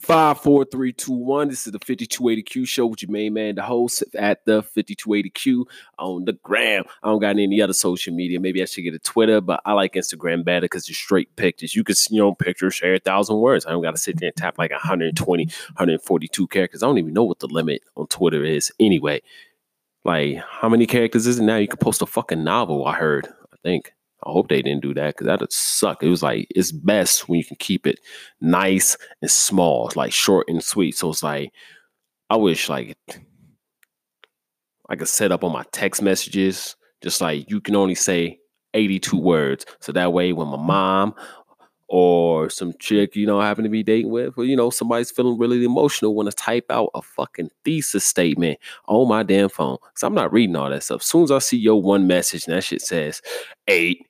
5, 4, 3, 2, 1. This is the 5280Q show with your main man, the host at the 5280Q on the gram. I don't got any other social media. Maybe I should get a Twitter, but I like Instagram better because it's straight pictures. You can see your own picture, share 1,000 words. I don't got to sit there and type like 120, 142 characters. I don't even know what the limit on Twitter is anyway. Like, how many characters is it now? You can post a fucking novel, I heard, I think. I hope they didn't do that because that would suck. It was like, it's best when you can keep it nice and small. It's like short and sweet. So it's like, I wish like I could set up on my text messages, just like you can only say 82 words. So that way when my mom or some chick, you know, I happen to be dating with, or, you know, somebody's feeling really emotional, want to type out a fucking thesis statement on my damn phone. Because I'm not reading all that stuff. As soon as I see your one message and that shit says 8,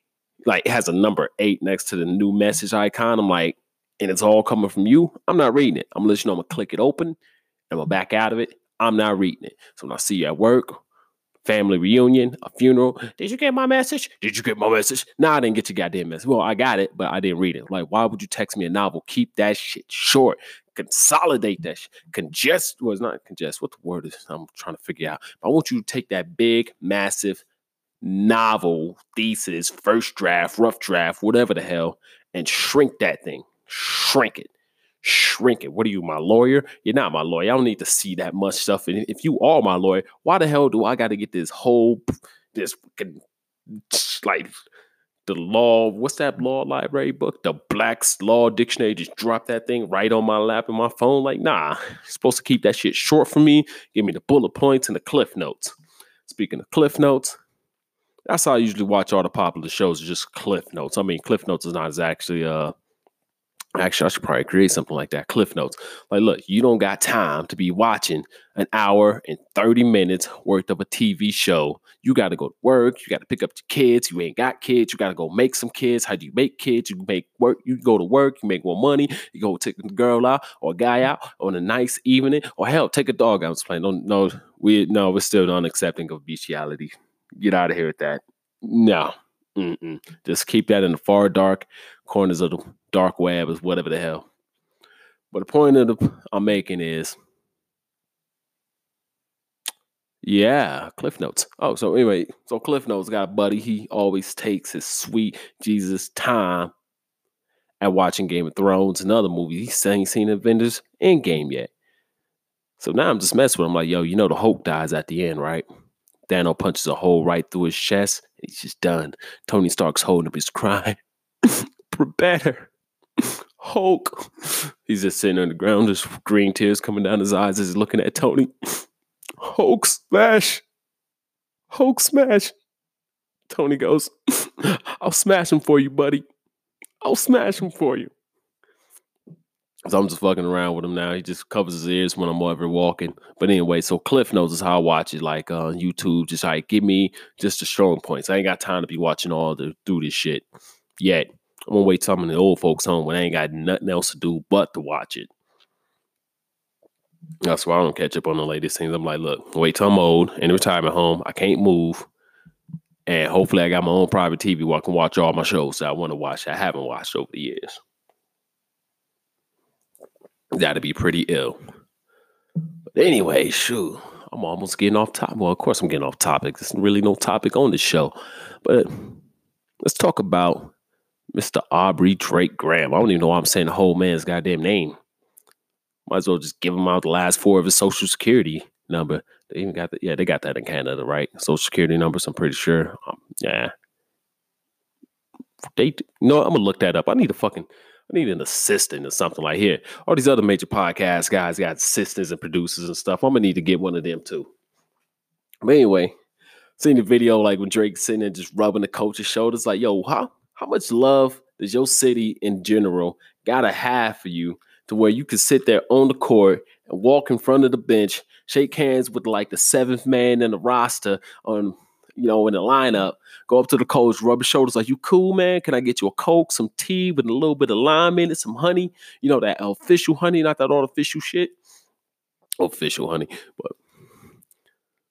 like it has a number 8 next to the new message icon, I'm like, and it's all coming from you, I'm not reading it. I'm listening, I'm going to click it open, and I'm going to back out of it. I'm not reading it. So when I see you at work, family reunion, a funeral. Did you get my message? Did you get my message? Nah, I didn't get your goddamn message. Well, I got it, but I didn't read it. Like, why would you text me a novel? Keep that shit short. Consolidate that shit. Congest. Well, it's not congest. What the word is? I'm trying to figure out. I want you to take that big, massive novel, thesis, first draft, rough draft, whatever the hell, and shrink that thing. Shrink it. Shrink it. What are you, my lawyer? You're not my lawyer. I don't need to see that much stuff. And if you are my lawyer, why the hell do I got to get this whole, this like the law? What's that law library book? The Black's Law Dictionary. Just drop that thing right on my lap in my phone. Like, nah, you're supposed to keep that shit short for me. Give me the bullet points and the cliff notes. Speaking of cliff notes, that's how I usually watch all the popular shows. Just cliff notes. I mean, cliff notes is not as actually Actually, I should probably create something like that. Cliff notes. Like, look, you don't got time to be watching an hour and 30 minutes worth of a TV show. You got to go to work. You got to pick up your kids. You ain't got kids. You got to go make some kids. How do you make kids? You make work. You go to work. You make more money. You go take a girl out or a guy out on a nice evening. Or hell, take a dog out. I was playing. We're still unaccepting of bestiality. Get out of here with that. No. Mm-mm. Just keep that in the far dark corners of the dark web is whatever the hell. But the point I'm making is, yeah, cliff notes. Oh, so anyway, so cliff notes got a buddy. He always takes his sweet Jesus time at watching Game of Thrones and other movies. He ain't seen Avengers Endgame yet. So now I'm just messing with him. I'm like, yo, you know the Hulk dies at the end, right? Thanos punches a hole right through his chest. And he's just done. Tony Stark's holding up his crying. For better. Hulk. He's just sitting on the ground, just green tears coming down his eyes as he's looking at Tony. Hulk smash. Hulk smash. Tony goes, I'll smash him for you, buddy. I'll smash him for you. So I'm just fucking around with him now. He just covers his ears when I'm ever walking. But anyway, so cliff notes is how I watch it. Like on YouTube, just like give me just the strong points. I ain't got time to be watching all the through this shit yet. I'm going to wait till I'm in the old folks home when I ain't got nothing else to do but to watch it. That's why I don't catch up on the latest things. I'm like, look, wait till I'm old in the retirement home. I can't move. And hopefully I got my own private TV where I can watch all my shows that I want to watch, that I haven't watched over the years. That'd be pretty ill. But anyway, shoot, I'm almost getting off topic. Well, of course I'm getting off topic. There's really no topic on this show. But let's talk about Mr. Aubrey Drake Graham. I don't even know why I'm saying the whole man's goddamn name. Might as well just give him out the last 4 of his social security number. They even got that. Yeah, they got that in Canada, right? Social security numbers, I'm pretty sure. Yeah. I'm going to look that up. I need an assistant or something like here. All these other major podcast guys got assistants and producers and stuff. I'm going to need to get one of them too. But anyway, seen the video like when Drake's sitting there just rubbing the coach's shoulders like, yo, huh? How much love does your city in general gotta have for you to where you can sit there on the court and walk in front of the bench, shake hands with like the 7th man in the roster on, you know, in the lineup, go up to the coach, rub his shoulders like, you cool, man? Can I get you a Coke, some tea with a little bit of lime in it, some honey? You know, that official honey, not that artificial shit. Official honey, but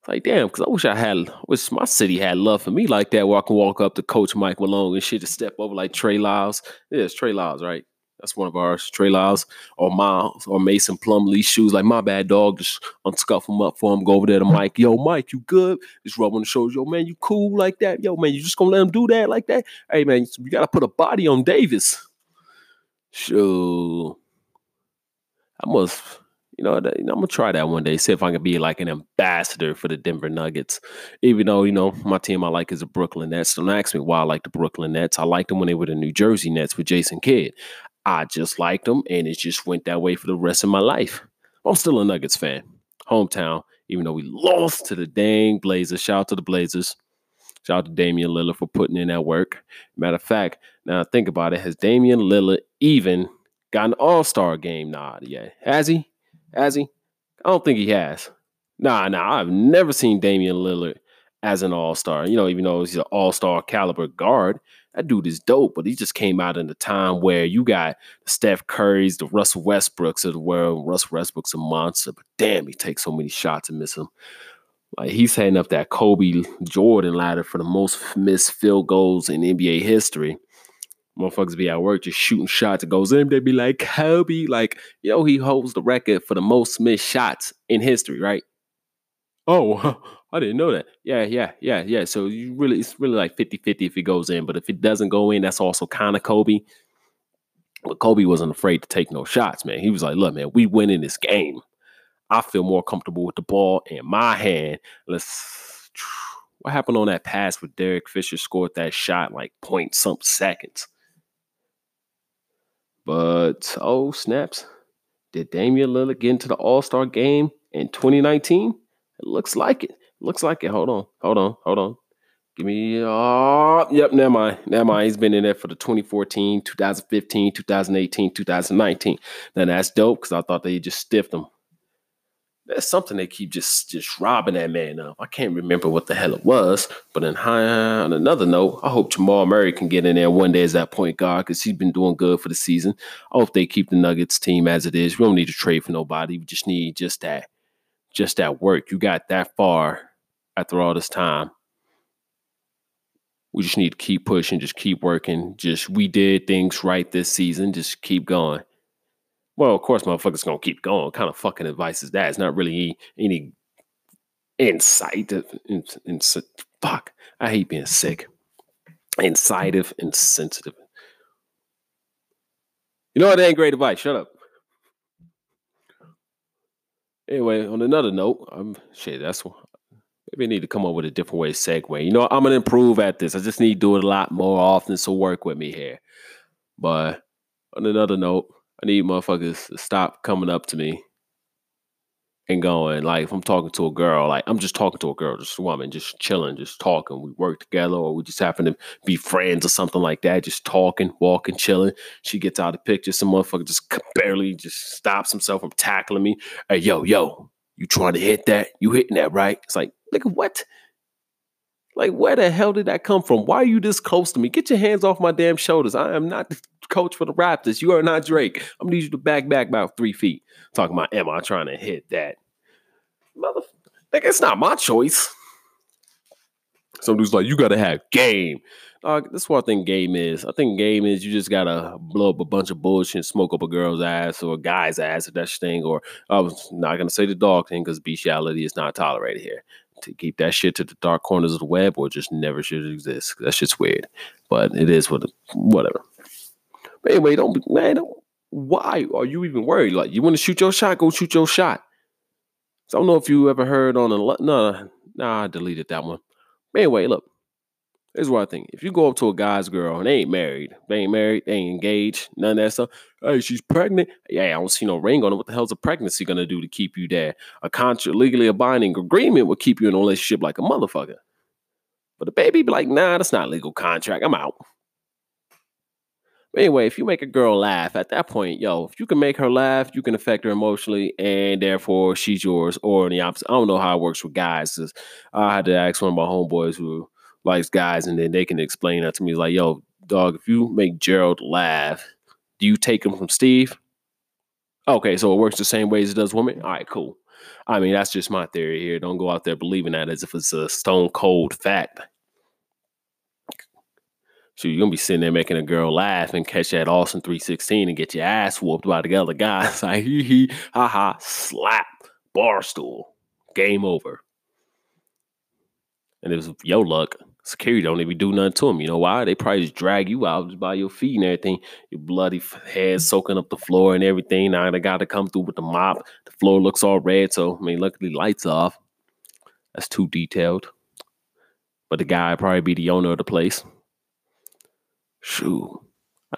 like, damn, because I wish my city had love for me like that where I can walk up to Coach Mike Malone and shit to step over like Trey Lyles. It is Trey Lyles, right? That's one of ours. Trey Lyles or Miles or Mason Plumlee's shoes. Like, my bad, dog. Just unscuff them up for him. Go over there to Mike. Yo, Mike, you good? Just rub on the shoulders. Yo, man, you cool like that? Yo, man, you just going to let him do that like that? Hey, man, you got to put a body on Davis. Sure. I must, I'm going to try that one day. See if I can be like an ambassador for the Denver Nuggets. Even though, my team I like is the Brooklyn Nets. Don't ask me why I like the Brooklyn Nets. I liked them when they were the New Jersey Nets with Jason Kidd. I just liked them, and it just went that way for the rest of my life. I'm still a Nuggets fan. Hometown, even though we lost to the dang Blazers. Shout out to the Blazers. Shout out to Damian Lillard for putting in that work. Matter of fact, now I think about it, has Damian Lillard even got an all-star game nod yet? Has he? I don't think he has. Nah, I've never seen Damian Lillard as an all-star. Even though he's an all-star caliber guard, that dude is dope, but he just came out in a time where you got Steph Curry's, the Russell Westbrooks of the world. Russell Westbrook's a monster, but damn, he takes so many shots and misses them. Like, he's heading up that Kobe Jordan ladder for the most missed field goals in NBA history. Motherfuckers be at work just shooting shots. It goes in, they be like, Kobe. Like, he holds the record for the most missed shots in history, right? Oh, I didn't know that. Yeah. So it's really like 50-50 if it goes in. But if it doesn't go in, that's also kind of Kobe. But Kobe wasn't afraid to take no shots, man. He was like, look, man, we winning this game. I feel more comfortable with the ball in my hand. What happened on that pass where Derek Fisher scored that shot in like point-something seconds? But, oh, snaps. Did Damian Lillard get into the All-Star game in 2019? It looks like it. Hold on. Give me, yep, never mind. He's been in there for the 2014, 2015, 2018, 2019. Now, that's dope because I thought they just stiffed him. That's something they keep just robbing that man of. I can't remember what the hell it was, but on another note, I hope Jamal Murray can get in there one day as that point guard because he's been doing good for the season. I hope they keep the Nuggets team as it is. We don't need to trade for nobody. We just need just that work. You got that far after all this time. We just need to keep pushing, just keep working. We did things right this season. Just keep going. Well, of course, motherfuckers going to keep going. What kind of fucking advice is that? It's not really any insight. Fuck. I hate being sick. Incitive, insensitive. You know what? That ain't great advice. Shut up. Anyway, on another note, maybe I need to come up with a different way to segue. I'm going to improve at this. I just need to do it a lot more often, so work with me here. But on another note, I need motherfuckers to stop coming up to me and going, like, if I'm talking to a girl, like, I'm just talking to a girl, just a woman, just chilling, just talking. We work together or we just happen to be friends or something like that, just talking, walking, chilling. She gets out of the picture. Some motherfucker just barely just stops himself from tackling me. Hey, yo, you trying to hit that? You hitting that, right? It's like, nigga, what? Like, where the hell did that come from? Why are you this close to me? Get your hands off my damn shoulders. I am not the coach for the Raptors. You are not Drake. I'm going to need you to back about 3 feet. Talking about Emma trying to hit that. Motherfucker, like, it's not my choice. Some dude's like, you got to have game. That's what I think game is. I think game is you just got to blow up a bunch of bullshit and smoke up a girl's ass or a guy's ass or that thing. Or I was not going to say the dog thing because bestiality is not tolerated here. To keep that shit to the dark corners of the web or just never should exist. That shit's weird. But it is whatever. But anyway, why are you even worried? Like, you want to shoot your shot? Go shoot your shot. So I don't know if you ever heard on I deleted that one. But anyway, look. Here's what I think. If you go up to a guy's girl and they ain't married, they ain't engaged, none of that stuff. Hey, she's pregnant. Yeah, I don't see no ring on it. What the hell's a pregnancy going to do to keep you there? A contract, legally a binding agreement would keep you in a relationship like a motherfucker. But the baby be like, nah, that's not a legal contract. I'm out. But anyway, if you make a girl laugh at that point, if you can make her laugh, you can affect her emotionally and therefore she's yours or the opposite. I don't know how it works with guys. I had to ask one of my homeboys who likes guys, and then they can explain that to me. It's like, yo, dog, if you make Gerald laugh, do you take him from Steve? Okay, so it works the same way as it does women? All right, cool. I mean, that's just my theory here. Don't go out there believing that as if it's a stone cold fact. shoot, you're going to be sitting there making a girl laugh and catch that Austin 316 and get your ass whooped by the other guy. It's like, hee hee, ha ha, slap, barstool, game over. And it was your luck. Security don't even do nothing to him. You know why? They probably just drag you out just by your feet and everything. Your bloody head soaking up the floor and everything. Now they got to come through with the mop. The floor looks all red. So, I mean, luckily lights off. That's too detailed. But the guy probably be the owner of the place. Shoot.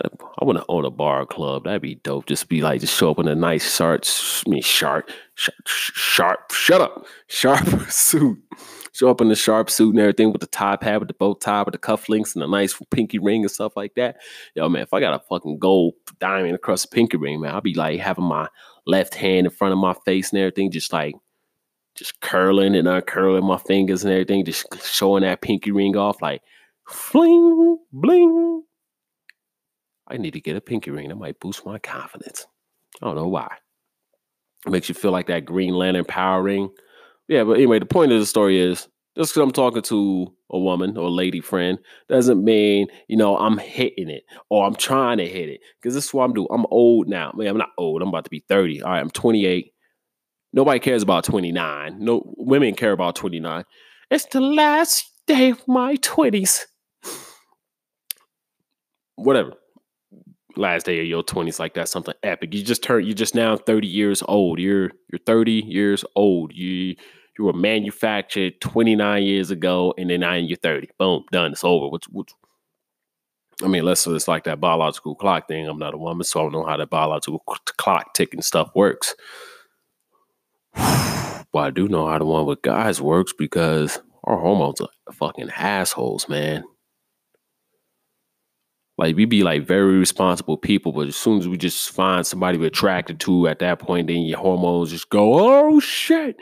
I want to own a bar or club. That'd be dope. Just be like, just show up in a nice sharp suit. Show up in the sharp suit and everything with the top hat, with the bow tie, with the cufflinks and a nice pinky ring and stuff like that. Yo, man, if I got a fucking gold diamond across a pinky ring, man, I'll be like having my left hand in front of my face and everything, just like, just curling and uncurling my fingers and everything, just showing that pinky ring off, like, fling, bling. I need to get a pinky ring. That might boost my confidence. I don't know why. It makes you feel like that Green Lantern power ring. Yeah, but anyway, the point of the story is, just because I'm talking to a woman or a lady friend doesn't mean, you know, I'm hitting it or I'm trying to hit it. Because this is what I'm doing. I'm old now. Man, I'm not old. I'm about to be 30. All right, I'm 28. Nobody cares about 29. No, women care about 29. It's the last day of my 20s. Whatever. Last day of your 20s, like that's something epic. You're just now 30 years old. You're 30 years old. You were manufactured 29 years ago, and then now you're 30. Boom, done. It's over. I mean, unless it's like that biological clock thing. I'm not a woman, so I don't know how that biological clock ticking stuff works. But I do know how the one with guys works because our hormones are fucking assholes, man. Like, we be like very responsible people, but as soon as we just find somebody we're attracted to at that point, then your hormones just go, oh shit,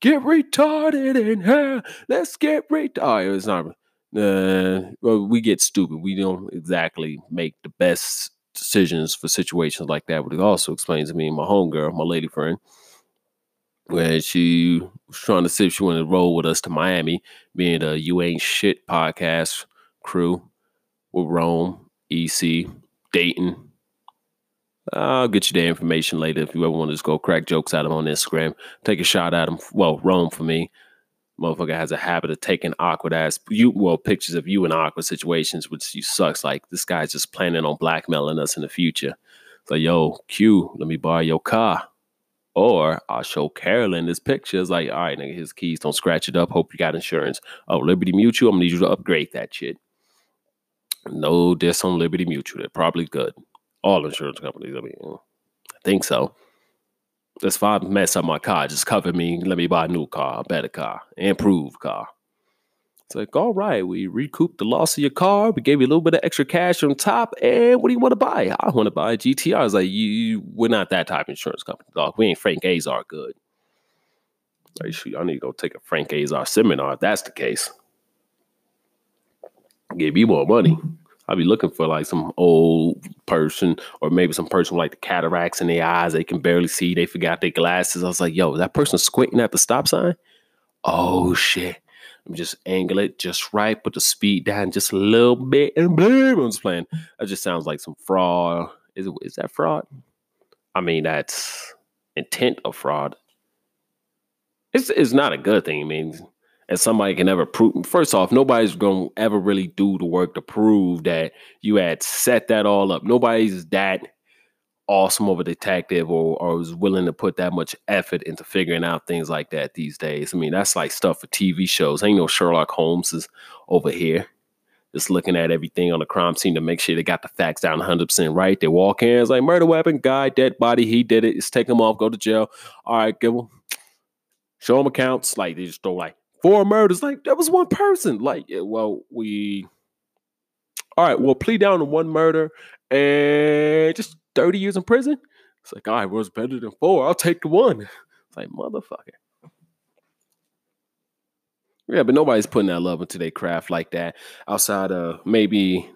get retarded in here. Let's get retarded. Oh, it's not, well, we get stupid. We don't exactly make the best decisions for situations like that, but it also explains to me and my homegirl, my lady friend, when she was trying to see if she wanted to roll with us to Miami, being the You Ain't Shit podcast crew with Rome. EC, Dayton. I'll get you their information later if you ever want to just go crack jokes at him on Instagram. Take a shot at him. Well, Rome for me. Motherfucker has a habit of taking awkward ass pictures of you in awkward situations, which you sucks. Like, this guy's just planning on blackmailing us in the future. So, yo, Q, let me borrow your car. Or I'll show Carolyn this picture. It's like, all right, nigga, his keys. Don't scratch it up. Hope you got insurance. Oh, Liberty Mutual, I'm gonna need you to upgrade that shit. No diss on Liberty Mutual. They're probably good. All insurance companies, I mean, I think so. That's if I mess up my car, just cover me. Let me buy a new car, a better car, improved car. It's like, all right, we recouped the loss of your car. We gave you a little bit of extra cash on top. And what do you want to buy? I want to buy a GTR. I was like, we're not that type of insurance company, dog. We ain't Frank Azar good. Like, shoot, I need to go take a Frank Azar seminar if that's the case. Give me more money. I'll be looking for like some old person or maybe some person with like the cataracts in their eyes. They can barely see. They forgot their glasses. I was like, yo, that person squinting at the stop sign? Oh, shit. Let me just angle it just right. Put the speed down just a little bit. And boom, I'm just playing. That just sounds like some fraud. Is that fraud? I mean, that's intent of fraud. It's not a good thing. I mean, and somebody can ever prove. First off, nobody's going to ever really do the work to prove that you had set that all up. Nobody's that awesome of a detective or is willing to put that much effort into figuring out things like that these days. I mean, that's like stuff for TV shows. Ain't no Sherlock Holmes is over here just looking at everything on the crime scene to make sure they got the facts down 100% right. They walk in, it's like murder weapon, guy, dead body, he did it. Just take him off, go to jail. All right, give him. Show him accounts. Like, they just throw like 4 murders, like, that was one person. Like, well, all right, we'll plead down to 1 murder and just 30 years in prison. It's like, all right, well, it's better than 4. I'll take the 1. It's like, motherfucker. Yeah, but nobody's putting that love into their craft like that outside of maybe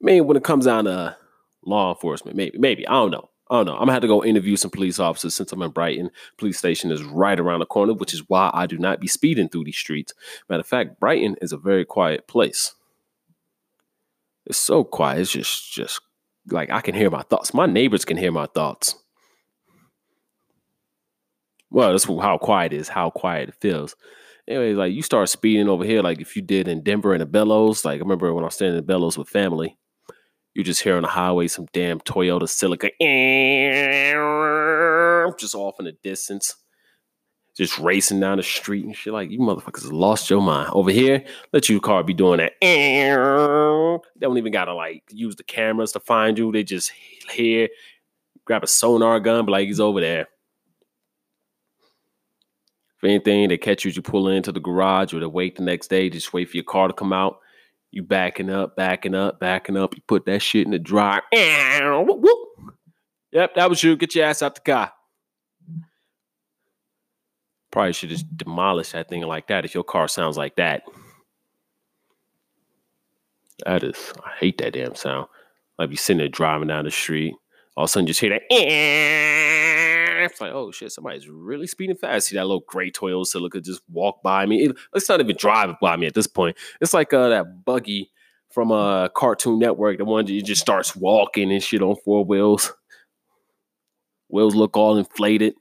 when it comes down to law enforcement, maybe, I don't know. Oh no, I'm going to have to go interview some police officers since I'm in Brighton. Police station is right around the corner, which is why I do not be speeding through these streets. Matter of fact, Brighton is a very quiet place. It's so quiet. It's just like I can hear my thoughts. My neighbors can hear my thoughts. Well, that's how quiet it is, how quiet it feels. Anyways, like you start speeding over here, like if you did in Denver in the Bellows. Like I remember when I was standing in the Bellows with family, you just hear on the highway some damn Toyota Celica just off in the distance, just racing down the street and shit. Like you motherfuckers lost your mind. Over here, let your car be doing that. They don't even gotta like use the cameras to find you. They just here, grab a sonar gun, but like he's over there. If anything, they catch you as you pull into the garage or they wait the next day, just wait for your car to come out. You backing up. You put that shit in the dryer. Yep, that was you. Get your ass out the car. Probably should just demolish that thing like that if your car sounds like that. That is, I hate that damn sound. Like you sitting there driving down the street. All of a sudden, you just hear that. It's like, oh shit, somebody's really speeding fast. See that little gray Toyota Celica just walk by me. It's not even driving by me at this point. It's like that buggy from a Cartoon Network, the one that just starts walking and shit on four wheels. Wheels look all inflated.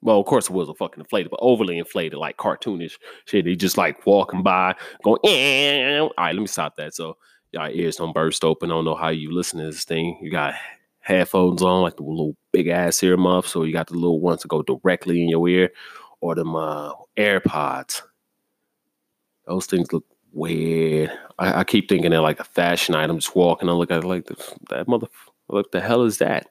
Well, of course the wheels are fucking inflated, but overly inflated, like cartoonish shit. They just like walking by, going. All right, let me stop that. So y'all ears don't burst open. I don't know how you listen to this thing. You got headphones on, like the little big ass ear muffs, so you got the little ones that go directly in your ear, or them AirPods. Those things look weird. I keep thinking they're like a fashion item. Just walking, I look at it like that what the hell is that?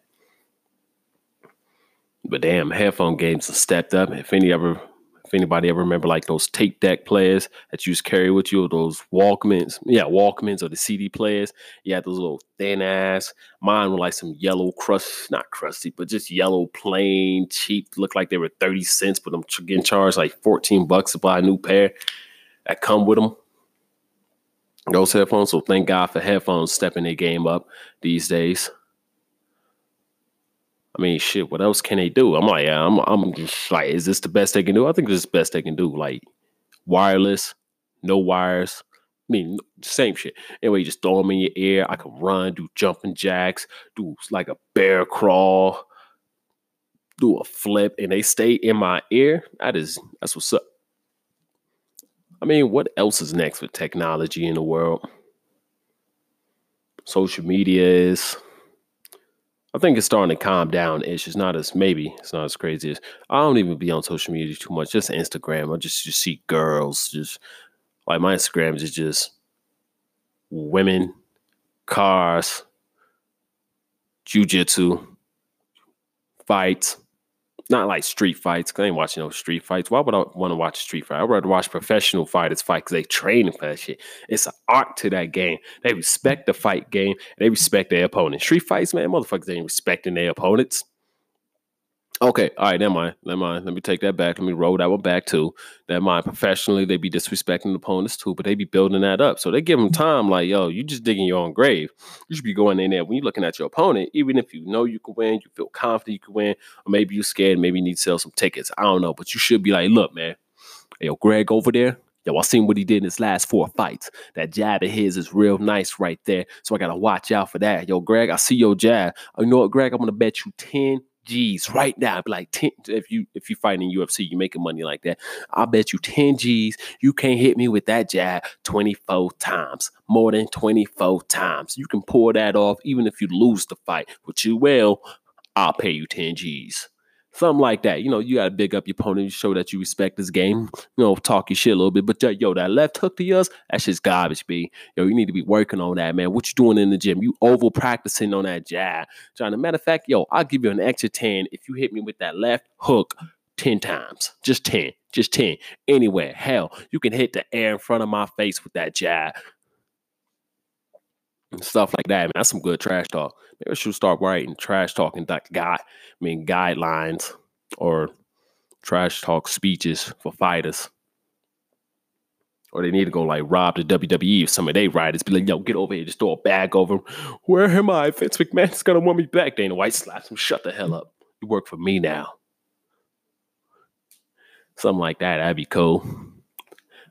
But damn, headphone games have stepped up. If anybody ever remember like those tape deck players that you used to carry with you, or those Walkmans. Yeah, Walkmans or the CD players. You had those little thin ass. Mine were like some yellow not crusty, but just yellow, plain, cheap. Looked like they were 30 cents, but I'm getting charged like $14 to buy a new pair that come with them. Those headphones. So thank God for headphones stepping their game up these days. I mean, shit, what else can they do? I'm just like, is this the best they can do? I think this is the best they can do. Like, wireless, no wires. I mean, same shit. Anyway, you just throw them in your ear. I can run, do jumping jacks, do like a bear crawl, do a flip, and they stay in my ear. That's what's up. I mean, what else is next with technology in the world? Social media is... I think it's starting to calm down ish. It's not as crazy as I don't even be on social media too much. Just Instagram. I just see girls. Just like my Instagram is just women, cars, jujitsu, fights. Not like street fights. Cause I ain't watching no street fights. Why would I want to watch a street fight? I'd rather watch professional fighters fight because they training for that shit. It's an art to that game. They respect the fight game. And they respect their opponent. Street fights, man, motherfuckers ain't respecting their opponents. Okay, all right, never mind. Let me take that back. Let me roll that one back too. Never mind. Professionally, they be disrespecting opponents too, but they be building that up. So they give them time. Like, yo, you just digging your own grave. You should be going in there when you're looking at your opponent, even if you know you can win, you feel confident you can win, or maybe you're scared, maybe you need to sell some tickets. I don't know, but you should be like, look, man, yo, Greg over there. Yo, I seen what he did in his last 4 fights. That jab of his is real nice right there. So I gotta watch out for that. Yo, Greg, I see your jab. You know what, Greg? I'm gonna bet you 10. G's right now. I'd be like 10. If you fight in UFC, you're making money like that. I bet you 10 G's. You can't hit me with that jab 24 times. More than 24 times. You can pull that off even if you lose the fight, which you will. I'll pay you 10 G's. Something like that. You know, you got to big up your opponent. You show that you respect this game. You know, talk your shit a little bit. But yo, that left hook to yours, that shit's garbage, B. Yo, you need to be working on that, man. What you doing in the gym? You over-practicing on that jab. John, as a matter of fact, yo, I'll give you an extra 10 if you hit me with that left hook 10 times. Just 10. Just 10. Anywhere. Hell, you can hit the air in front of my face with that jab. And stuff like that, man. That's some good trash talk. Maybe I should start writing trash talking guidelines or trash talk speeches for fighters. Or they need to go like rob the WWE or some of their writers. Be like, yo, get over here, just throw a bag over him. Where am I? Vince McMahon's gonna want me back. Dana White slaps him. Shut the hell up. You work for me now. Something like that. That'd be cool.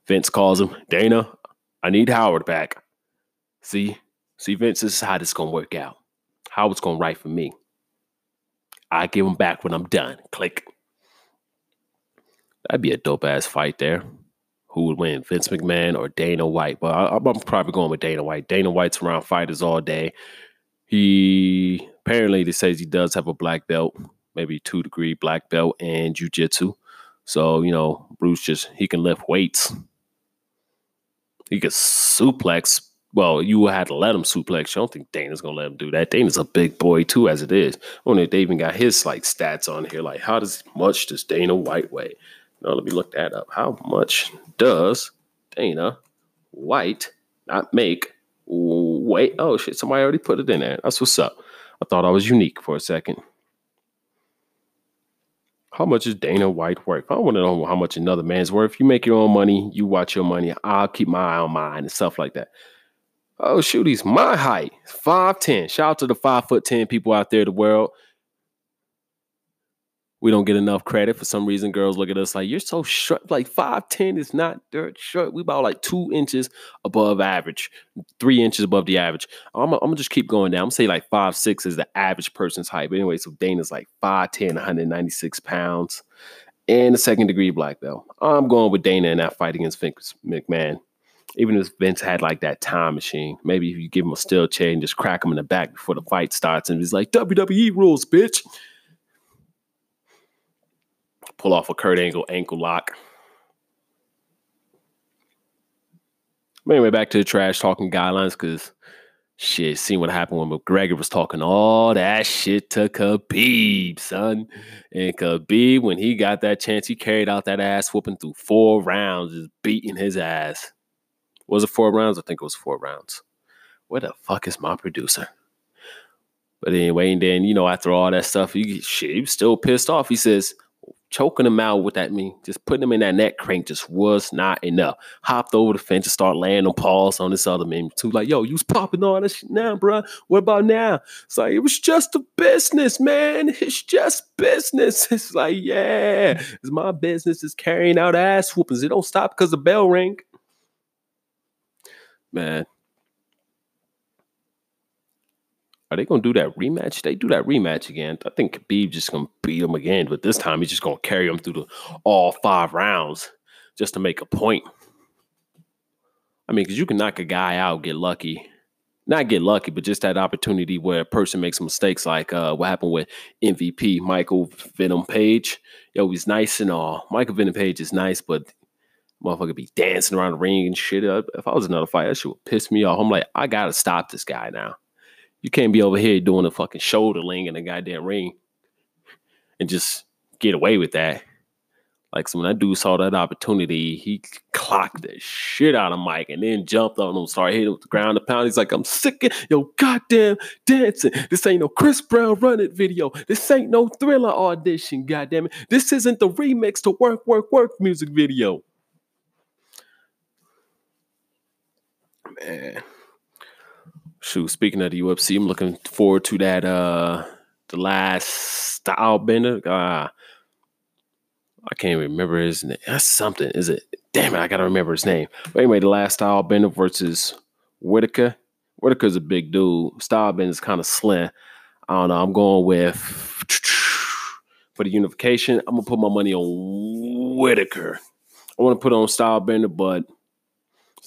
Vince calls him, Dana, I need Howard back. See, See, Vince, this is how this is going to work out. How it's going to write for me. I give him back when I'm done. Click. That'd be a dope-ass fight there. Who would win, Vince McMahon or Dana White? But I'm probably going with Dana White. Dana White's around fighters all day. He apparently, they say he does have a black belt, maybe 2-degree black belt in jiu-jitsu. So, you know, Bruce just, he can lift weights. He could suplex. Well, you would have to let him suplex. I don't think Dana's going to let him do that. Dana's a big boy, too, as it is. I wonder if they even got his, like, stats on here. Like, how much does Dana White weigh? No, let me look that up. How much does Dana White not make? Wait, oh, shit, somebody already put it in there. That's what's up. I thought I was unique for a second. How much is Dana White worth? I want to know how much another man's worth. If you make your own money, you watch your money. I'll keep my eye on mine and stuff like that. Oh, shoot, he's my height. 5'10". Shout out to the 5'10" people out there in the world. We don't get enough credit. For some reason, girls look at us like, you're so short. Like, 5'10" is not dirt short. We about like 2 inches above average, 3 inches above the average. I'm going to just keep going down. I'm going to say like 5'6" is the average person's height. But anyway, so Dana's like 5'10", 196 pounds, and a 2nd-degree black belt. I'm going with Dana in that fight against Vince McMahon. Even if Vince had like that time machine, maybe if you give him a steel chair and just crack him in the back before the fight starts, and he's like, WWE rules, bitch. Pull off a Kurt Angle ankle lock. But anyway, back to the trash talking guidelines, because shit, seen what happened when McGregor was talking all that shit to Khabib, son. And Khabib, when he got that chance, he carried out that ass whooping through 4 rounds, just beating his ass. Was it 4 rounds? I think it was 4 rounds. Where the fuck is my producer? But anyway, and then, you know, after all that stuff, he was still pissed off. He says, choking him out, what that mean? Just putting him in that neck crank just was not enough. Hopped over the fence and started laying on paws on this other man too. Like, yo, you was popping all that shit now, bro. What about now? It's like, it was just a business, man. It's just business. It's like, yeah, it's my business is carrying out ass whoopings. It don't stop because the bell ring. Man, are they going to do that rematch? They do that rematch again. I think Khabib just going to beat him again, but this time he's just going to carry him through all 5 rounds just to make a point. I mean, because you can knock a guy out, get lucky. Not get lucky, but just that opportunity where a person makes mistakes, like what happened with MVP, Michael Venom Page. Yo, he's nice and all. Michael Venom Page is nice, but motherfucker be dancing around the ring and shit. If I was another fight, that shit would piss me off. I'm like, I got to stop this guy now. You can't be over here doing a fucking shoulder ling in a goddamn ring and just get away with that. Like, so when that dude saw that opportunity, he clocked the shit out of Mike and then jumped on him, started hitting him with the ground and pound. He's like, I'm sick of your goddamn dancing. This ain't no Chris Brown Run It video. This ain't no Thriller audition, goddamn it. This isn't the remix to Work, Work, Work music video. Man. Shoot, speaking of the UFC, I'm looking forward to that, the Last Style Bender. I can't remember his name. That's something, is it? Damn it, I got to remember his name. But anyway, the Last Style Bender versus Whitaker. Whitaker's a big dude. Style Bender's kind of slim. I don't know. I'm going with, for the unification, I'm going to put my money on Whitaker. I want to put on Style Bender, but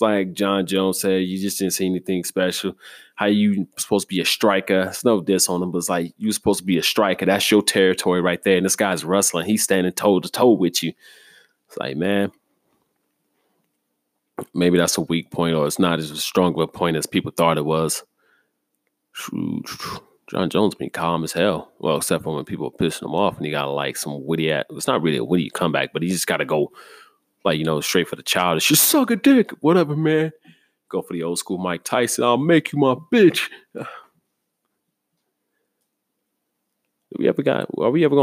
like John Jones said, you just didn't see anything special. How you supposed to be a striker? It's no diss on him, but it's like you supposed to be a striker. That's your territory right there. And this guy's wrestling. He's standing toe to toe with you. It's like, man, maybe that's a weak point, or it's not as strong of a point as people thought it was. John Jones been calm as hell. Well, except for when people are pissing him off and he got like some witty ass. It's not really a witty comeback, but he just got to go, like, you know, straight for the childish. You suck a dick. Whatever, man. Go for the old school Mike Tyson. I'll make you my bitch. Are we ever going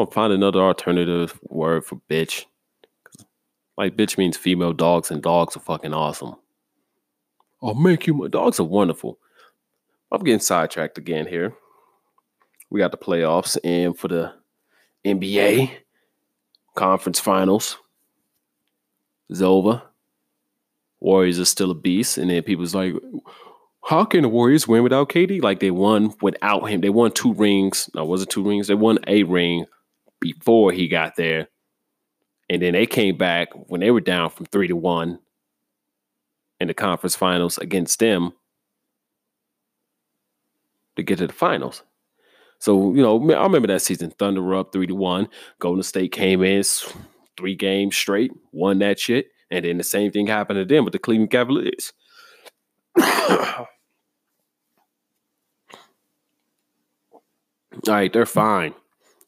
to find another alternative word for bitch? Like, bitch means female dogs, and dogs are fucking awesome. I'll make you my... Dogs are wonderful. I'm getting sidetracked again here. We got the playoffs, and for the NBA conference finals, it's over. Warriors are still a beast. And then people's like, how can the Warriors win without KD? Like, they won without him. They won two rings. No, was it two rings? They won a ring before he got there. And then they came back when they were down from 3-1 in the conference finals against them to get to the finals. So, you know, I remember that season. Thunder were up 3-1. Golden State came in 3 games straight, won that shit. And then the same thing happened to them with the Cleveland Cavaliers. All right, they're fine.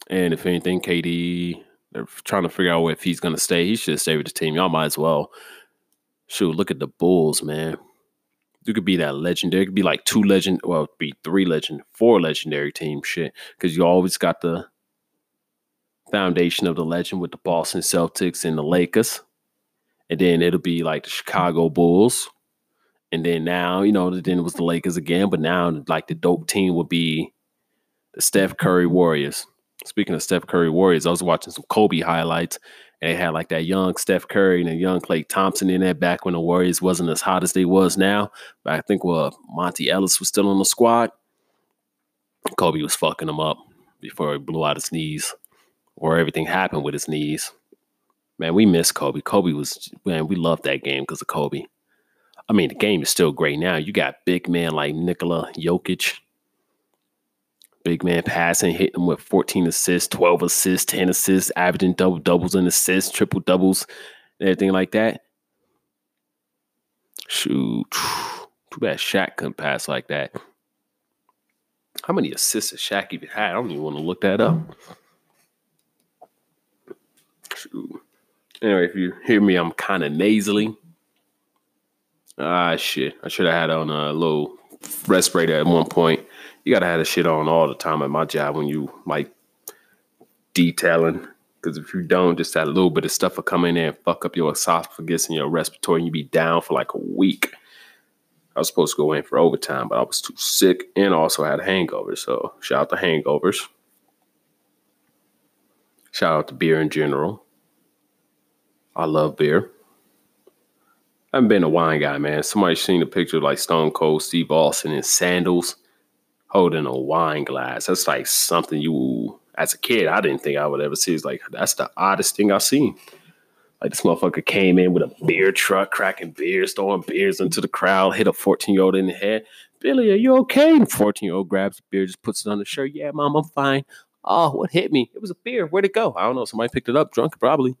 And if anything, KD, they're trying to figure out if he's going to stay. He should stay with the team. Y'all might as well. Shoot, look at the Bulls, man. You could be that legendary. It could be like 2 legend, well, it'd be 3 legend, 4 legendary team shit. Because you always got the foundation of the legend with the Boston Celtics and the Lakers. And then it'll be like the Chicago Bulls. And then now, you know, then it was the Lakers again. But now, like, the dope team would be the Steph Curry Warriors. Speaking of Steph Curry Warriors, I was watching some Kobe highlights. And they had like that young Steph Curry and a young Klay Thompson in there back when the Warriors wasn't as hot as they was now. But I think, well, Monty Ellis was still on the squad. Kobe was fucking him up before he blew out his knees or everything happened with his knees. Man, we miss Kobe. Kobe was, man, we loved that game because of Kobe. I mean, the game is still great now. You got big men like Nikola Jokic. Big man passing, hitting him with 14 assists, 12 assists, 10 assists, averaging double-doubles and assists, triple-doubles, and everything like that. Shoot. Too bad Shaq couldn't pass like that. How many assists has Shaq even had? I don't even want to look that up. Shoot. Anyway, if you hear me, I'm kind of nasally. Ah, shit. I should have had on a little respirator at one point. You got to have the shit on all the time at my job when you, like, detailing. Because if you don't, just that little bit of stuff will come in there and fuck up your esophagus and your respiratory. And you be down for, like, a week. I was supposed to go in for overtime, but I was too sick and also had a hangover. So, shout out to hangovers. Shout out to beer in general. I love beer. I haven't been a wine guy, man. Somebody seen a picture of, like, Stone Cold Steve Austin in sandals, holding a wine glass. That's like something you, as a kid, I didn't think I would ever see. It's like, that's the oddest thing I've seen. Like, this motherfucker came in with a beer truck, cracking beers, throwing beers into the crowd, hit a 14-year-old in the head. Billy, are you okay? And the 14-year-old grabs the beer, just puts it on the shirt. Yeah, Mom, I'm fine. Oh, what hit me? It was a beer. Where'd it go? I don't know. Somebody picked it up, drunk probably.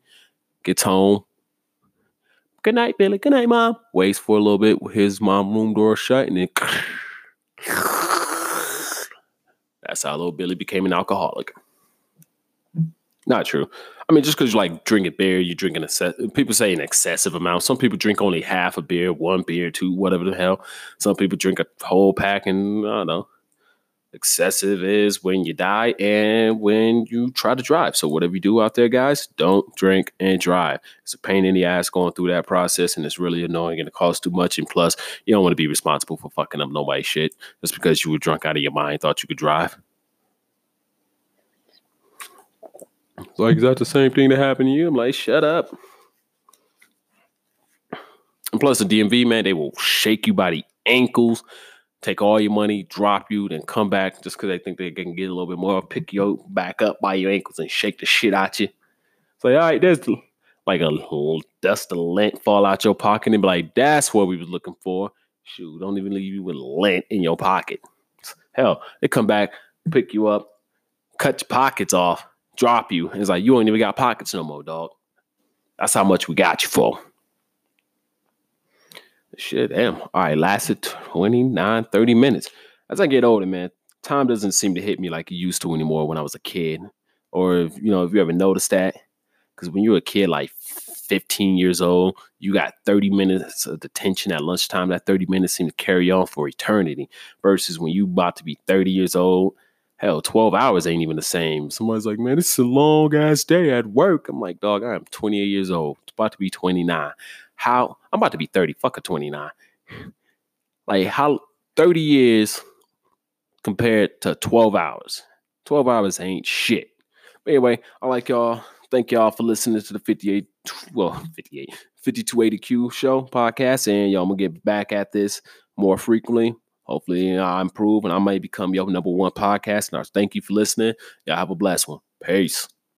Gets home. Good night, Billy. Good night, Mom. Waits for a little bit with his mom's room door shut, and then that's how little Billy became an alcoholic. Not true. I mean, just because you like drinking beer, you drink people say an excessive amount. Some people drink only half a beer, 1 beer, 2, whatever the hell. Some people drink a whole pack, and I don't know. Excessive is when you die and when you try to drive. So whatever you do out there, guys, don't drink and drive. It's a pain in the ass going through that process, and it's really annoying, and it costs too much. And plus, you don't want to be responsible for fucking up nobody's shit just because you were drunk out of your mind, thought you could drive. Like, is that the same thing that happened to you? I'm like, shut up. And plus, the DMV, man, they will shake you by the ankles, take all your money, drop you, then come back just because they think they can get a little bit more, pick you back up by your ankles and shake the shit out you. So, all right, there's like a little dust of lint fall out your pocket and be like, that's what we was looking for. Shoot, don't even leave you with lint in your pocket. Hell, they come back, pick you up, cut your pockets off, drop you. And it's like, you ain't even got pockets no more, dog. That's how much we got you for. Shit, damn. All right, lasted 29, 30 minutes. As I get older, man, time doesn't seem to hit me like it used to anymore when I was a kid. Or, if, you know, if you ever noticed that. Because when you were a kid, like 15 years old, you got 30 minutes of detention at lunchtime. That 30 minutes seemed to carry on for eternity. Versus when you about to be 30 years old, hell, 12 hours ain't even the same. Somebody's like, man, this is a long-ass day at work. I'm like, dog, I am 28 years old. About to be 29. How I'm about to be 30, fuck a 29. Like, how 30 years compared to 12 hours. 12 hours ain't shit. But anyway, I like y'all. Thank y'all for listening to the 5280Q show podcast. And y'all, I'm gonna get back at this more frequently. Hopefully, I improve and I may become your number one podcast. And I thank you for listening. Y'all have a blessed one. Peace.